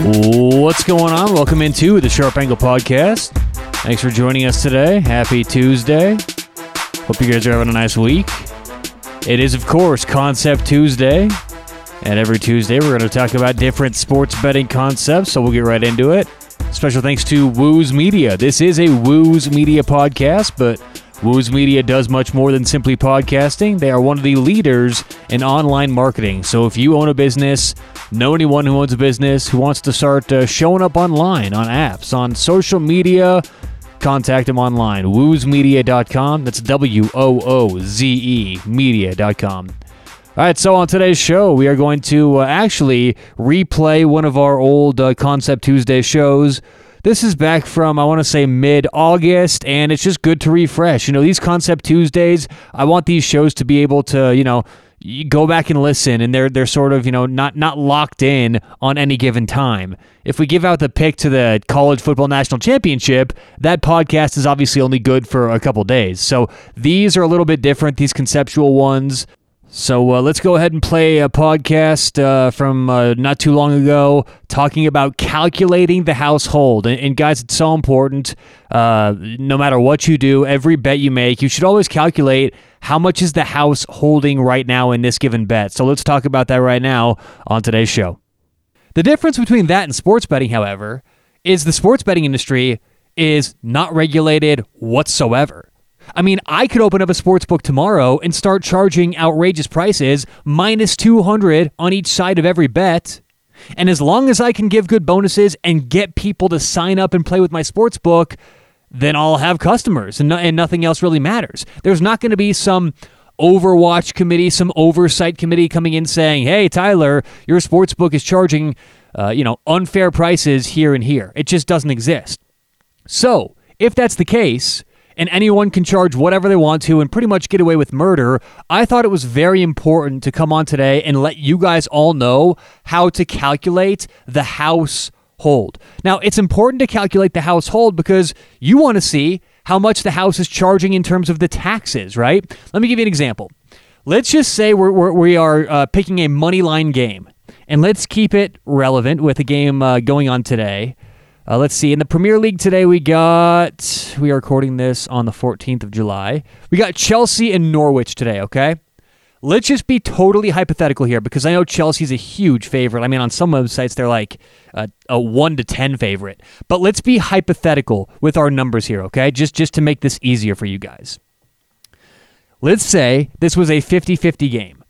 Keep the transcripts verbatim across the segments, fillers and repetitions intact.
What's going on? Welcome into the Sharp Angle Podcast. Thanks for joining us today. Happy Tuesday. Hope you guys are having a nice week. It is, of course, Concept Tuesday. And every Tuesday, we're going to talk about different sports betting concepts, so we'll get right into it. Special thanks to Wooz Media. This is a Wooz Media podcast, but Wooz Media does much more than simply podcasting. They are one of the leaders in online marketing. So if you own a business, know anyone who owns a business, who wants to start uh, showing up online, on apps, on social media, contact them online. Wooz media dot com. That's W O O Z E media dot com. All right, so on today's show, we are going to uh, actually replay one of our old uh, Concept Tuesday shows. This is back from, I want to say, mid-August, and it's just good to refresh. You know, these Concept Tuesdays, I want these shows to be able to, you know, you go back and listen, and they're they're sort of, you know, not not locked in on any given time. If we give out the pick to the college football national championship, that podcast is obviously only good for a couple days. So these are a little bit different, these conceptual ones. So uh, let's go ahead and play a podcast uh, from uh, not too long ago talking about calculating the household. And, and guys, it's so important. Uh, no matter what you do, every bet you make, you should always calculate how much is the house holding right now in this given bet. So let's talk about that right now on today's show. The difference between that and sports betting, however, is the sports betting industry is not regulated whatsoever. I mean, I could open up a sports book tomorrow and start charging outrageous prices, minus two hundred on each side of every bet. And as long as I can give good bonuses and get people to sign up and play with my sports book, then I'll have customers and, no- and nothing else really matters. There's not going to be some Overwatch committee, some oversight committee coming in saying, hey, Tyler, your sports book is charging uh, you know, unfair prices here and here. It just doesn't exist. So if that's the case, and anyone can charge whatever they want to and pretty much get away with murder, I thought it was very important to come on today and let you guys all know how to calculate the household. Now, it's important to calculate the household because you want to see how much the house is charging in terms of the taxes, right? Let me give you an example. Let's just say we're, we're, we are uh, picking a money line game, and let's keep it relevant with a game uh, going on today. Uh, let's see. In the Premier League today, we got... We are recording this on the fourteenth of July. We got Chelsea and Norwich today, okay? Let's just be totally hypothetical here because I know Chelsea's a huge favorite. I mean, on some websites, they're like a, a one to ten favorite. But let's be hypothetical with our numbers here, okay? Just, just to make this easier for you guys. Let's say this was a fifty-fifty game,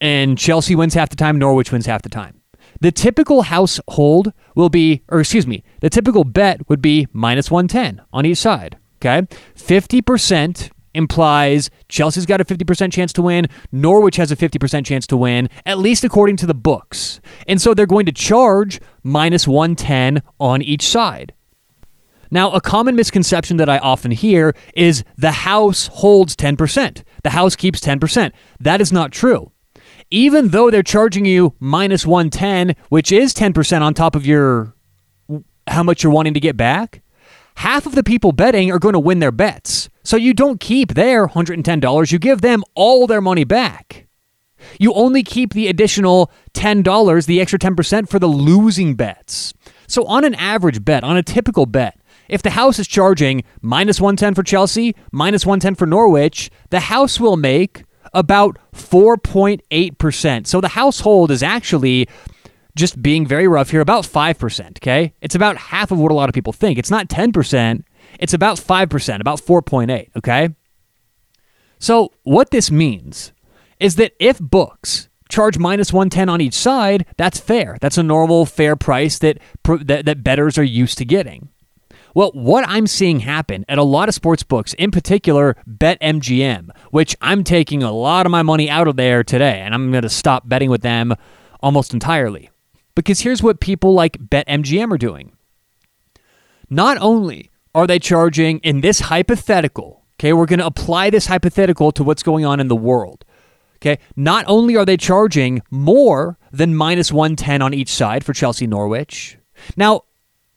and Chelsea wins half the time, Norwich wins half the time. The typical household will be, or excuse me, the typical bet would be minus one ten on each side, okay? fifty percent implies Chelsea's got a fifty percent chance to win, Norwich has a fifty percent chance to win, at least according to the books. And so they're going to charge minus one ten on each side. Now, a common misconception that I often hear is the house holds ten percent. The house keeps ten percent. That is not true. Even though they're charging you minus one ten, which is ten percent on top of your how much you're wanting to get back, half of the people betting are going to win their bets. So you don't keep their one hundred ten dollars. You give them all their money back. You only keep the additional ten dollars, the extra ten percent for the losing bets. So on an average bet, on a typical bet, if the house is charging minus one ten for Chelsea, minus one ten for Norwich, the house will make about four point eight percent. So the household is actually, just being very rough here, about five percent, okay? It's about half of what a lot of people think. It's not ten percent. It's about five percent, about four point eight, okay? So what this means is that if books charge minus one ten on each side, that's fair. That's a normal, fair price that that, that bettors are used to getting. Well, what I'm seeing happen at a lot of sports books, in particular BetMGM, which I'm taking a lot of my money out of there today, and I'm going to stop betting with them almost entirely. Because here's what people like BetMGM are doing. Not only are they charging in this hypothetical, okay, we're going to apply this hypothetical to what's going on in the world. Okay, not only are they charging more than minus one ten on each side for Chelsea Norwich. Now,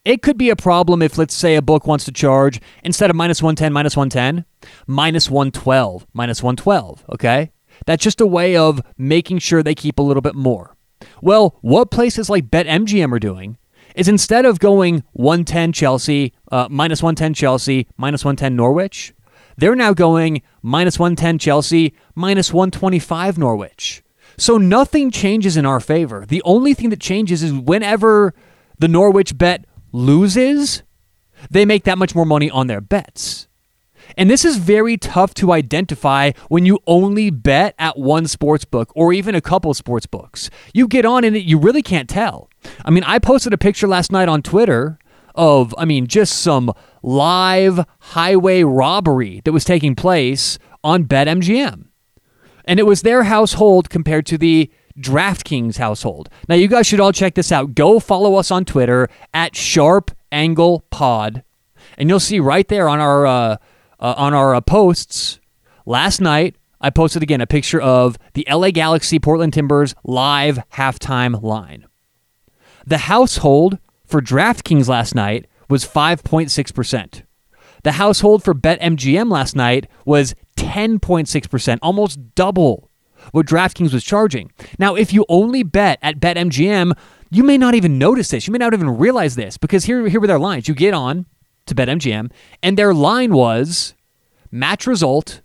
it could be a problem if, let's say, a book wants to charge, instead of minus one ten, minus one ten, minus one twelve, minus one twelve, okay? That's just a way of making sure they keep a little bit more. Well, what places like BetMGM are doing is instead of going one ten Chelsea, uh, minus one ten Chelsea, minus one ten Norwich, they're now going minus one ten Chelsea, minus one twenty-five Norwich. So nothing changes in our favor. The only thing that changes is whenever the Norwich bet loses, they make that much more money on their bets. And this is very tough to identify when you only bet at one sports book or even a couple sports books. You get on in it, you really can't tell. I mean, I posted a picture last night on Twitter of, I mean, just some live highway robbery that was taking place on BetMGM. And it was their household compared to the DraftKings household. Now, you guys should all check this out. Go follow us on Twitter at Sharp Angle Pod. And you'll see right there on our uh, uh, on our uh, posts last night, I posted again a picture of the L A Galaxy Portland Timbers live halftime line. The household for DraftKings last night was five point six percent. The household for BetMGM last night was ten point six percent, almost double what DraftKings was charging. Now, if you only bet at BetMGM, you may not even notice this. You may not even realize this, because here, here were their lines. You get on to BetMGM, and their line was match result,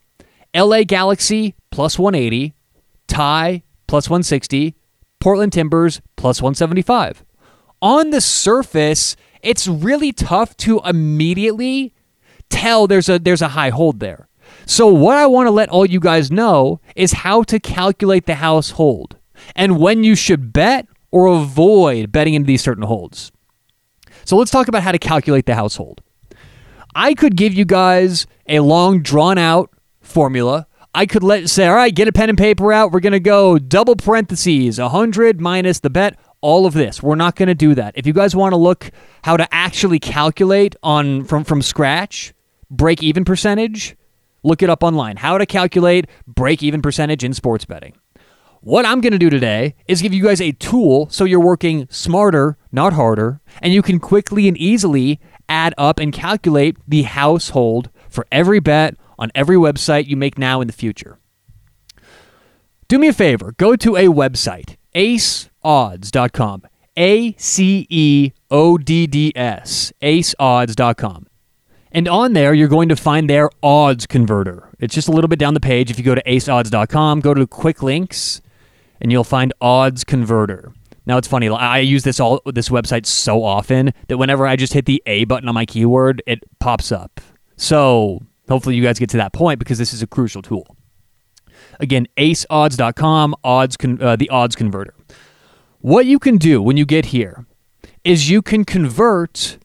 L A Galaxy plus one eighty, tie plus one sixty, Portland Timbers plus one seventy-five. On the surface, it's really tough to immediately tell there's a there's a high hold there. So what I want to let all you guys know is how to calculate the household and when you should bet or avoid betting into these certain holds. So let's talk about how to calculate the household. I could give you guys a long, drawn-out formula. I could let say, all right, get a pen and paper out. We're going to go double parentheses, one hundred minus the bet, all of this. We're not going to do that. If you guys want to look how to actually calculate on from, from scratch, break-even percentage, look it up online. How to calculate break-even percentage in sports betting. What I'm going to do today is give you guys a tool so you're working smarter, not harder, and you can quickly and easily add up and calculate the household for every bet on every website you make now in the future. Do me a favor. Go to a website, ace odds dot com, A C E O D D S, ace odds dot com. And on there, you're going to find their odds converter. It's just a little bit down the page. If you go to ace odds dot com, go to quick links, and you'll find odds converter. Now, it's funny. I use this all this website so often that whenever I just hit the A button on my keyword, it pops up. So hopefully you guys get to that point, because this is a crucial tool. Again, ace odds dot com, odds con- uh, the odds converter. What you can do when you get here is you can convert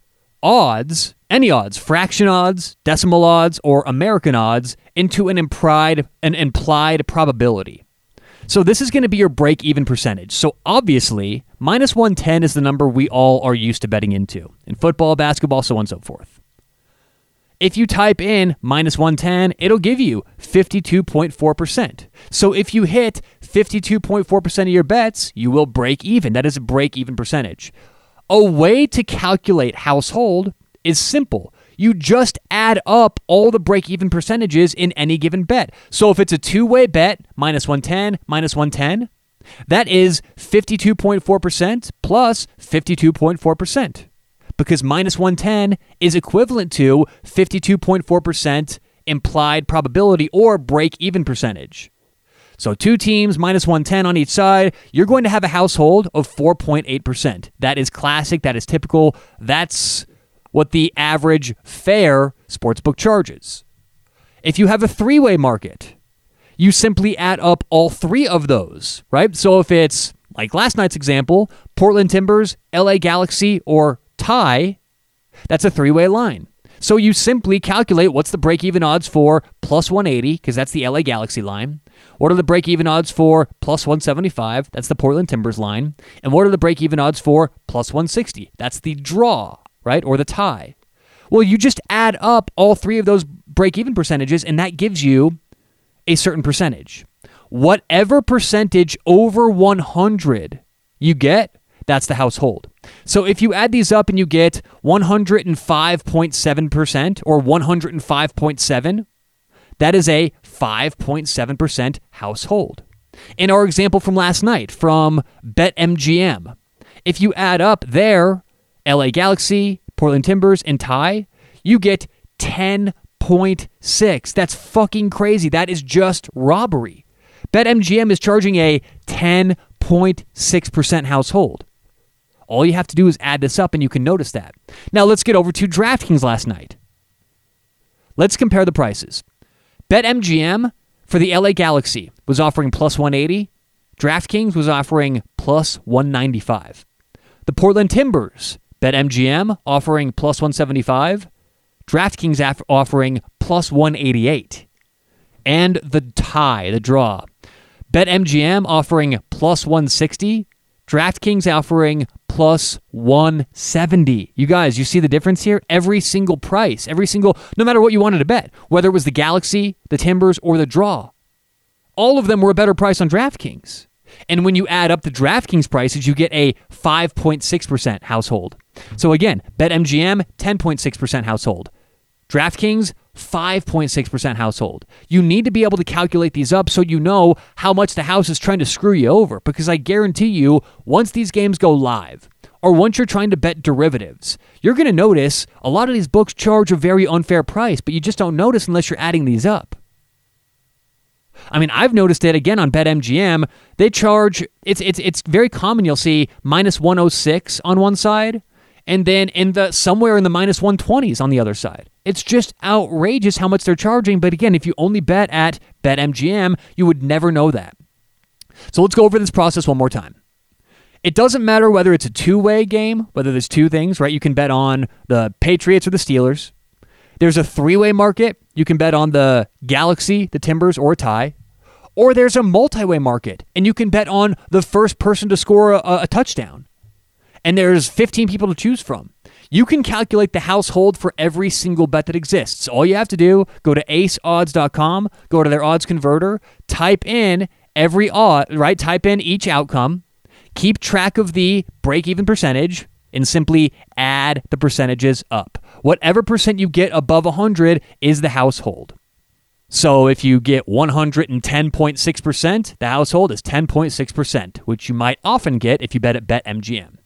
odds, any odds, fraction odds, decimal odds, or American odds, into an implied, an implied probability. So this is going to be your break-even percentage. So obviously, minus one ten is the number we all are used to betting into, in football, basketball, so on and so forth. If you type in minus one ten, it'll give you fifty-two point four percent. So if you hit fifty-two point four percent of your bets, you will break even. That is a break-even percentage. A way to calculate household is simple. You just add up all the break-even percentages in any given bet. So if it's a two-way bet, minus one ten, minus one ten, that is fifty-two point four percent plus fifty-two point four percent, because minus one ten is equivalent to fifty-two point four percent implied probability or break-even percentage. So two teams, minus one ten on each side, you're going to have a household of four point eight percent. That is classic. That is typical. That's what the average fair sportsbook charges. If you have a three-way market, you simply add up all three of those, right? So if it's, like last night's example, Portland Timbers, L A Galaxy, or tie, that's a three-way line. So you simply calculate what's the break-even odds for plus one eighty, because that's the L A Galaxy line. What are the break-even odds for plus one seventy-five? That's the Portland Timbers line. And what are the break-even odds for plus one sixty? That's the draw, right? Or the tie. Well, you just add up all three of those break-even percentages, and that gives you a certain percentage. Whatever percentage over one hundred you get, that's the household. So if you add these up and you get one hundred five point seven percent or one hundred five point seven, that is a five point seven percent household. In our example from last night from BetMGM, if you add up there L A Galaxy, Portland Timbers, and tie, you get ten point six. That's fucking crazy. That is just robbery. BetMGM is charging a ten point six percent household. All you have to do is add this up and you can notice that. Now let's get over to DraftKings last night. Let's compare the prices. BetMGM for the L A Galaxy was offering plus one eighty. DraftKings was offering plus one ninety-five. The Portland Timbers, BetMGM offering plus one seventy-five. DraftKings aff- offering plus one eighty-eight. And the tie, the draw. BetMGM offering plus one sixty. DraftKings offering plus one seventy. You guys, you see the difference here? Every single price, every single, no matter what you wanted to bet, whether it was the Galaxy, the Timbers, or the draw, all of them were a better price on DraftKings. And when you add up the DraftKings prices, you get a five point six percent household. So again, BetMGM, ten point six percent household. DraftKings, five point six percent household. You need to be able to calculate these up so you know how much the house is trying to screw you over, because I guarantee you, once these games go live, or once you're trying to bet derivatives, you're going to notice a lot of these books charge a very unfair price, but you just don't notice unless you're adding these up. I mean, I've noticed it again on BetMGM. They charge, it's it's it's very common, you'll see minus one oh six on one side, and then in the somewhere in the minus one twenties on the other side. It's just outrageous how much they're charging. But again, if you only bet at BetMGM, you would never know that. So let's go over this process one more time. It doesn't matter whether it's a two-way game, whether there's two things, right? You can bet on the Patriots or the Steelers. There's a three-way market. You can bet on the Galaxy, the Timbers, or a tie. Or there's a multi-way market, and you can bet on the first person to score a, a touchdown. And there's fifteen people to choose from. You can calculate the household for every single bet that exists. All you have to do, go to ace odds dot com, go to their odds converter, type in every odd, right? Type in each outcome, keep track of the break-even percentage, and simply add the percentages up. Whatever percent you get above one hundred is the household. So if you get one hundred ten point six percent, the household is ten point six percent, which you might often get if you bet at BetMGM.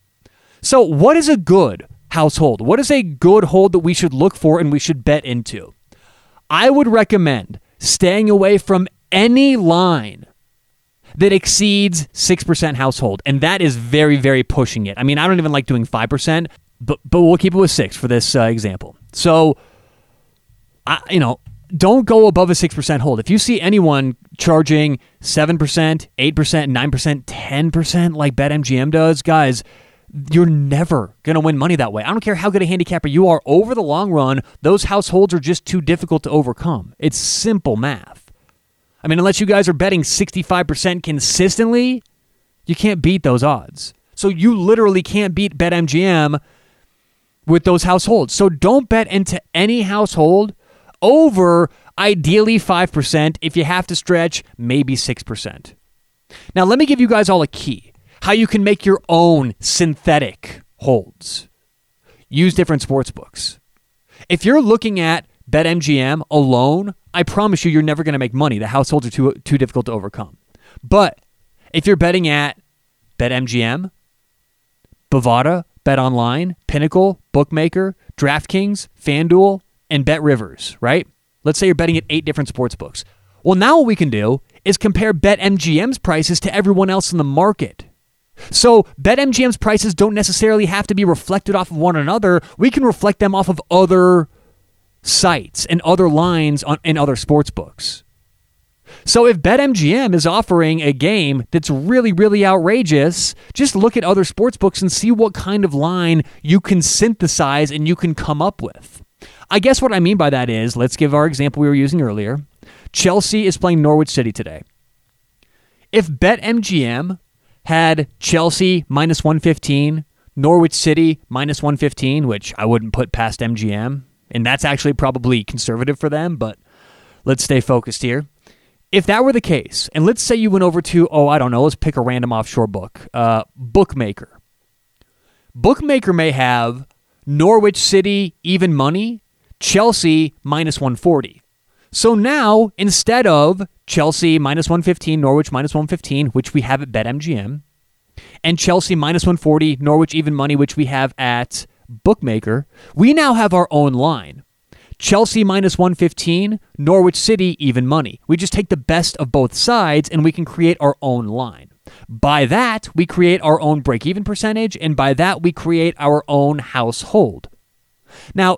So what is a good household? What is a good hold that we should look for and we should bet into? I would recommend staying away from any line that exceeds six percent household, and that is very, very pushing it. I mean, I don't even like doing five percent, but but we'll keep it with six for this uh, example. So, I you know, don't go above a six percent hold. If you see anyone charging seven percent, eight percent, nine percent, ten percent like BetMGM does, guys, you're never going to win money that way. I don't care how good a handicapper you are. Over the long run, those households are just too difficult to overcome. It's simple math. I mean, unless you guys are betting sixty-five percent consistently, you can't beat those odds. So you literally can't beat BetMGM with those households. So don't bet into any household over ideally five percent. If you have to stretch, maybe six percent. Now, let me give you guys all a key. How you can make your own synthetic holds. Use different sports books. If you're looking at BetMGM alone, I promise you, you're never going to make money. The households are too too difficult to overcome. But if you're betting at BetMGM, Bovada, BetOnline, Pinnacle, Bookmaker, DraftKings, FanDuel, and Bet Rivers, right? Let's say you're betting at eight different sports books. Well, now what we can do is compare BetMGM's prices to everyone else in the market. So BetMGM's prices don't necessarily have to be reflected off of one another. We can reflect them off of other sites and other lines on, in other sports books. So if BetMGM is offering a game that's really, really outrageous, just look at other sports books and see what kind of line you can synthesize and you can come up with. I guess what I mean by that is, let's give our example we were using earlier. Chelsea is playing Norwich City today. If BetMGM had Chelsea minus one fifteen, Norwich City minus one fifteen, which I wouldn't put past M G M, and that's actually probably conservative for them, but let's stay focused here. If that were the case, and let's say you went over to, oh, I don't know, let's pick a random offshore book, uh, Bookmaker. Bookmaker may have Norwich City even money, Chelsea minus one forty. So now, instead of Chelsea minus one fifteen, Norwich minus one fifteen, which we have at BetMGM. and Chelsea minus one forty, Norwich even money, which we have at Bookmaker. We now have our own line. Chelsea minus one fifteen, Norwich City even money. We just take the best of both sides and we can create our own line. By that, we create our own break-even percentage, and by that, we create our own household. Now,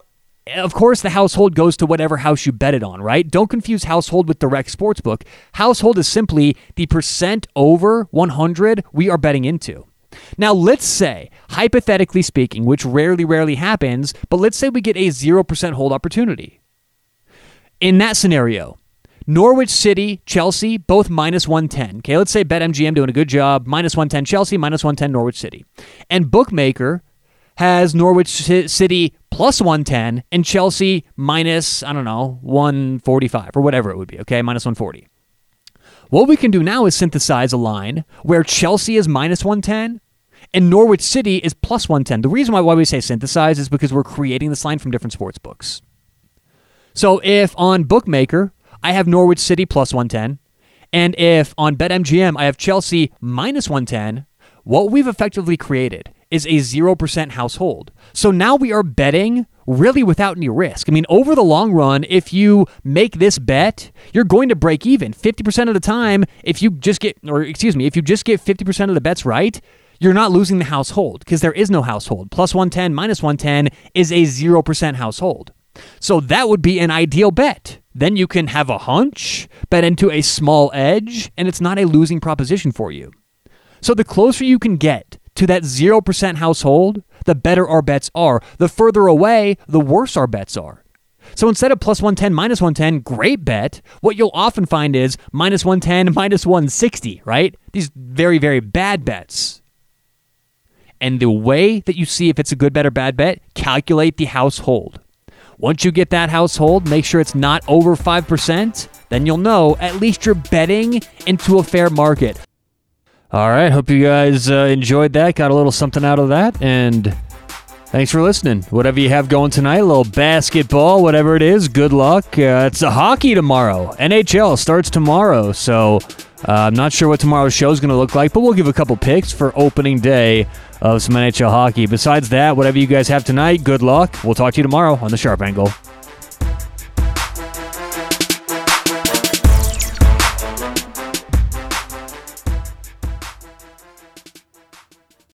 of course, the household goes to whatever house you bet it on, right? Don't confuse household with direct sportsbook. Household is simply the percent over one hundred we are betting into. Now, let's say, hypothetically speaking, which rarely, rarely happens, but let's say we get a zero percent hold opportunity. In that scenario, Norwich City, Chelsea, both minus one ten. Okay, let's say BetMGM doing a good job. Minus one ten Chelsea, minus one ten Norwich City. And Bookmaker has Norwich City plus one ten and Chelsea minus, I don't know, one forty-five or whatever it would be, okay, minus one forty. What we can do now is synthesize a line where Chelsea is minus one ten and Norwich City is plus one ten. The reason why, why we say synthesize is because we're creating this line from different sports books. So if on Bookmaker, I have Norwich City plus one ten. And if on BetMGM I have Chelsea minus one ten, what we've effectively created is a zero percent household. So now we are betting really without any risk. I mean, over the long run, if you make this bet, you're going to break even fifty percent of the time. If you just get, or excuse me, if you just get fifty percent of the bets right, you're not losing the household because there is no household. Plus one ten minus one ten is a zero percent household. So that would be an ideal bet. Then you can have a hunch, bet into a small edge, and it's not a losing proposition for you. So the closer you can get to that zero percent household, the better our bets are. The further away, the worse our bets are. So instead of plus one ten, minus one ten, great bet, what you'll often find is minus one ten, minus one sixty, right? These very, very bad bets. And the way that you see if it's a good bet or bad bet, calculate the household. Once you get that household, make sure it's not over five percent. Then you'll know at least you're betting into a fair market. All right. Hope you guys uh, enjoyed that. Got a little something out of that. And thanks for listening. Whatever you have going tonight, a little basketball, whatever it is, good luck. Uh, it's a hockey tomorrow. N H L starts tomorrow. So uh, I'm not sure what tomorrow's show is going to look like, but we'll give a couple picks for opening day of some N H L hockey. Besides that, whatever you guys have tonight, good luck. We'll talk to you tomorrow on The Sharp Angle.